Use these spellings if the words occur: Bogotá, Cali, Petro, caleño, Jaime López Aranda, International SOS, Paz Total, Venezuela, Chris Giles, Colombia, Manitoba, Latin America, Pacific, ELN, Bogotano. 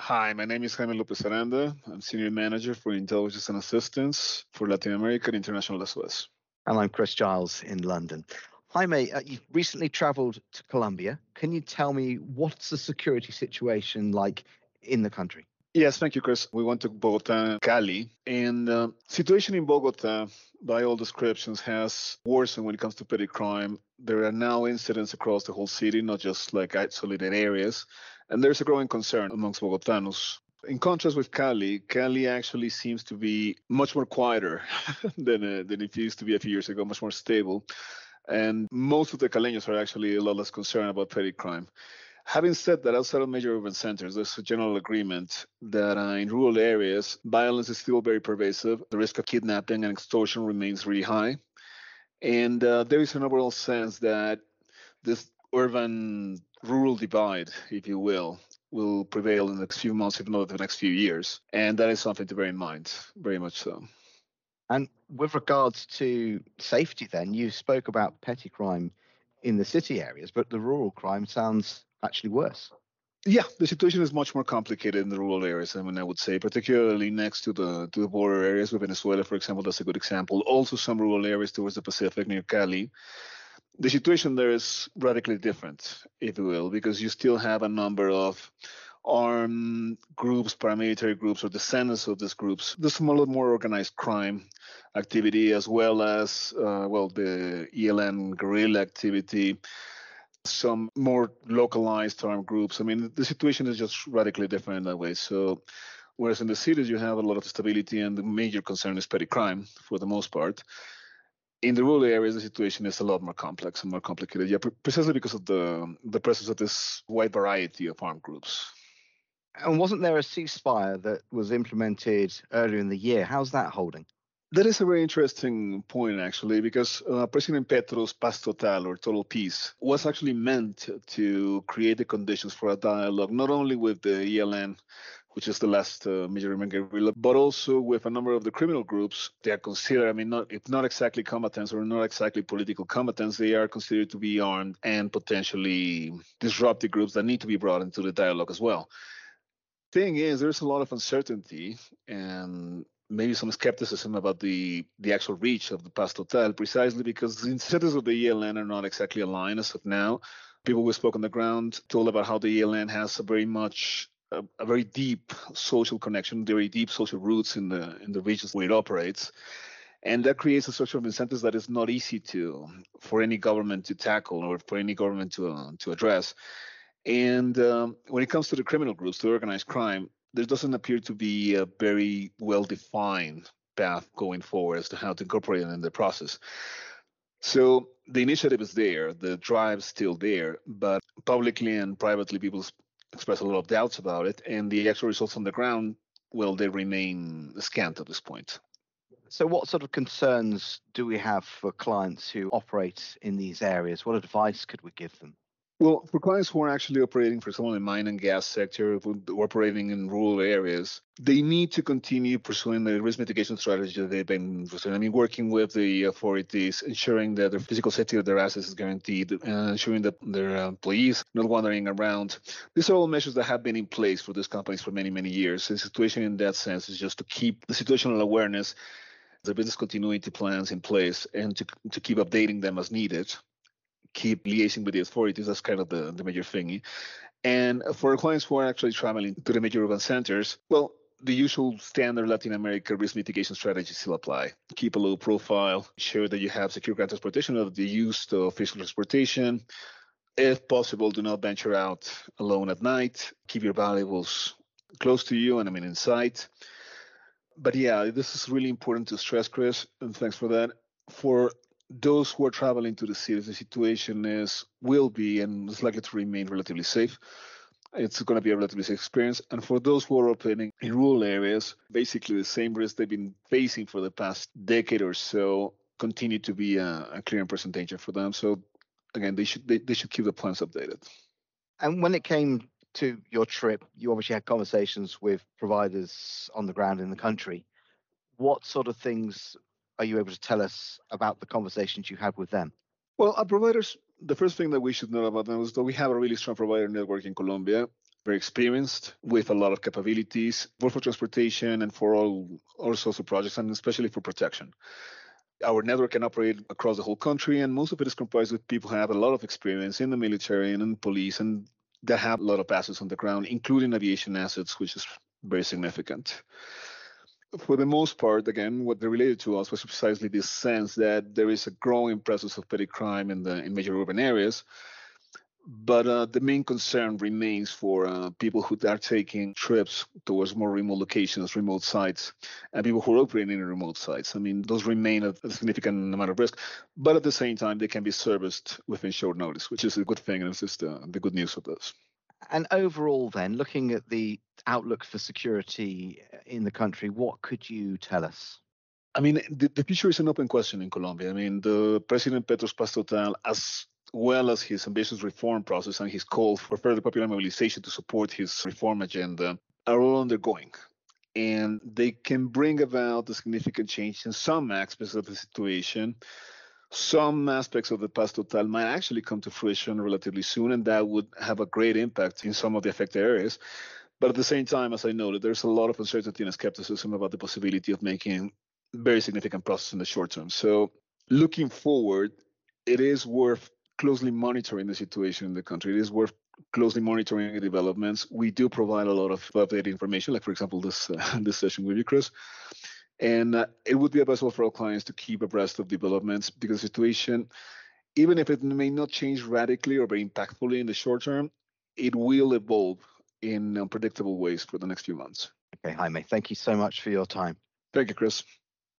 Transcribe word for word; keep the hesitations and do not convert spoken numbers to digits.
Hi, my name is Jaime López Aranda. I'm Senior Manager for Intelligence and Assistance for Latin America and International S O S. And I'm Chris Giles in London. Jaime, uh, you've recently traveled to Colombia. Can you tell me what's the security situation like in the country? Yes, thank you, Chris. We went to Bogotá, Cali, and the uh, situation in Bogotá, by all descriptions, has worsened when it comes to petty crime. There are now incidents across the whole city, not just like isolated areas. And there's a growing concern amongst Bogotanos. In contrast with Cali, Cali actually seems to be much more quieter than, uh, than it used to be a few years ago, much more stable. And most of the caleños are actually a lot less concerned about petty crime. Having said that, outside of major urban centers, there's a general agreement that uh, in rural areas, violence is still very pervasive. The risk of kidnapping and extortion remains really high. And uh, there is an overall sense that this urban rural divide, if you will, will prevail in the next few months, if not the next few years. And that is something to bear in mind, very much so. And with regards to safety then, you spoke about petty crime in the city areas, but the rural crime sounds actually worse. Yeah, the situation is much more complicated in the rural areas, I mean, I would say, particularly next to the to the border areas with Venezuela, for example, that's a good example. Also some rural areas towards the Pacific near Cali. The situation there is radically different, if you will, because you still have a number of armed groups, paramilitary groups, or descendants of these groups. There's a lot more organized crime activity, as well as, uh, well, the E L N guerrilla activity, some more localized armed groups. I mean, the situation is just radically different in that way. So, whereas in the cities, you have a lot of stability, and the major concern is petty crime, for the most part. In the rural areas, the situation is a lot more complex and more complicated, yeah, precisely because of the the presence of this wide variety of armed groups. And wasn't there a ceasefire that was implemented earlier in the year? How's that holding? That is a very interesting point, actually, because uh, President Petro's Paz Total, or Total Peace, was actually meant to create the conditions for a dialogue, not only with the E L N, which is the last uh, major urban guerrilla, but also with a number of the criminal groups. They are considered, I mean, not, if not exactly combatants or not exactly political combatants, they are considered to be armed and potentially disruptive groups that need to be brought into the dialogue as well. Thing is, there's a lot of uncertainty and maybe some skepticism about the, the actual reach of the Paz Total, precisely because the incentives of the E L N are not exactly aligned as of now. People who spoke on the ground told about how the E L N has a very much a, a very deep social connection, very deep social roots in the in the regions where it operates, and that creates a structure of incentives that is not easy to for any government to tackle or for any government to uh, to address. And um, when it comes to the criminal groups, to organized crime, there doesn't appear to be a very well-defined path going forward as to how to incorporate it in the process. So the initiative is there, the drive is still there, but publicly and privately people express a lot of doubts about it, and the actual results on the ground, well, they remain scant at this point. So what sort of concerns do we have for clients who operate in these areas? What advice could we give them? Well, for clients who are actually operating, for example, in the mine and gas sector, operating in rural areas, they need to continue pursuing the risk mitigation strategy they've been pursuing. I mean, working with the authorities, ensuring that the physical safety of their assets is guaranteed, uh, ensuring that their employees are not wandering around. These are all measures that have been in place for these companies for many, many years. The situation in that sense is just to keep the situational awareness, the business continuity plans in place, and to, to keep updating them as needed. Keep liaising with the authorities. That's kind of the, the major thingy. And for clients who are actually traveling to the major urban centers, well, the usual standard Latin America risk mitigation strategies still apply. Keep a low profile, ensure that you have secure transportation of the use of physical transportation. If possible, do not venture out alone at night. Keep your valuables close to you and, I mean, in sight. But yeah, this is really important to stress, Chris, and thanks for that. For those who are traveling to the cities, the situation is will be and is likely to remain relatively safe. It's going to be a relatively safe experience. And for those who are operating in rural areas, basically the same risks they've been facing for the past decade or so continue to be a, a clear and present danger for them. So again, they should they, they should keep the plans updated. And when it came to your trip, you obviously had conversations with providers on the ground in the country. What sort of things are you able to tell us about the conversations you had with them? Well, our providers, the first thing that we should know about them is that we have a really strong provider network in Colombia. very experienced with a lot of capabilities, both for transportation and for all, all sorts of projects, and especially for protection. Our network can operate across the whole country, and most of it is comprised with people who have a lot of experience in the military and in police, and that have a lot of assets on the ground, including aviation assets, which is very significant. For the most part, again, what they related to us was precisely this sense that there is a growing presence of petty crime in the in major urban areas, but uh, the main concern remains for uh, people who are taking trips towards more remote locations, remote sites, and people who are operating in remote sites. I mean, those remain a significant amount of risk, but at the same time, they can be serviced within short notice, which is a good thing, and it's just uh, the good news of this. And overall, then, looking at the outlook for security in the country, what could you tell us? I mean, the, the future is an open question in Colombia. I mean, the President Petro's Paz Total, as well as his ambitious reform process and his call for further popular mobilization to support his reform agenda, are all undergoing. And they can bring about a significant change in some aspects of the situation. Some aspects of the Paz Total might actually come to fruition relatively soon, and that would have a great impact in some of the affected areas. But at the same time, as I noted, there's a lot of uncertainty and skepticism about the possibility of making very significant progress in the short term. So looking forward, it is worth closely monitoring the situation in the country. It is worth closely monitoring the developments. We do provide a lot of updated information, like, for example, this, uh, this session with you, Chris. And uh, it would be advisable for our clients to keep abreast of developments, because the situation, even if it may not change radically or very impactfully in the short term, it will evolve in unpredictable ways for the next few months. Okay, Jaime, thank you so much for your time. Thank you, Chris.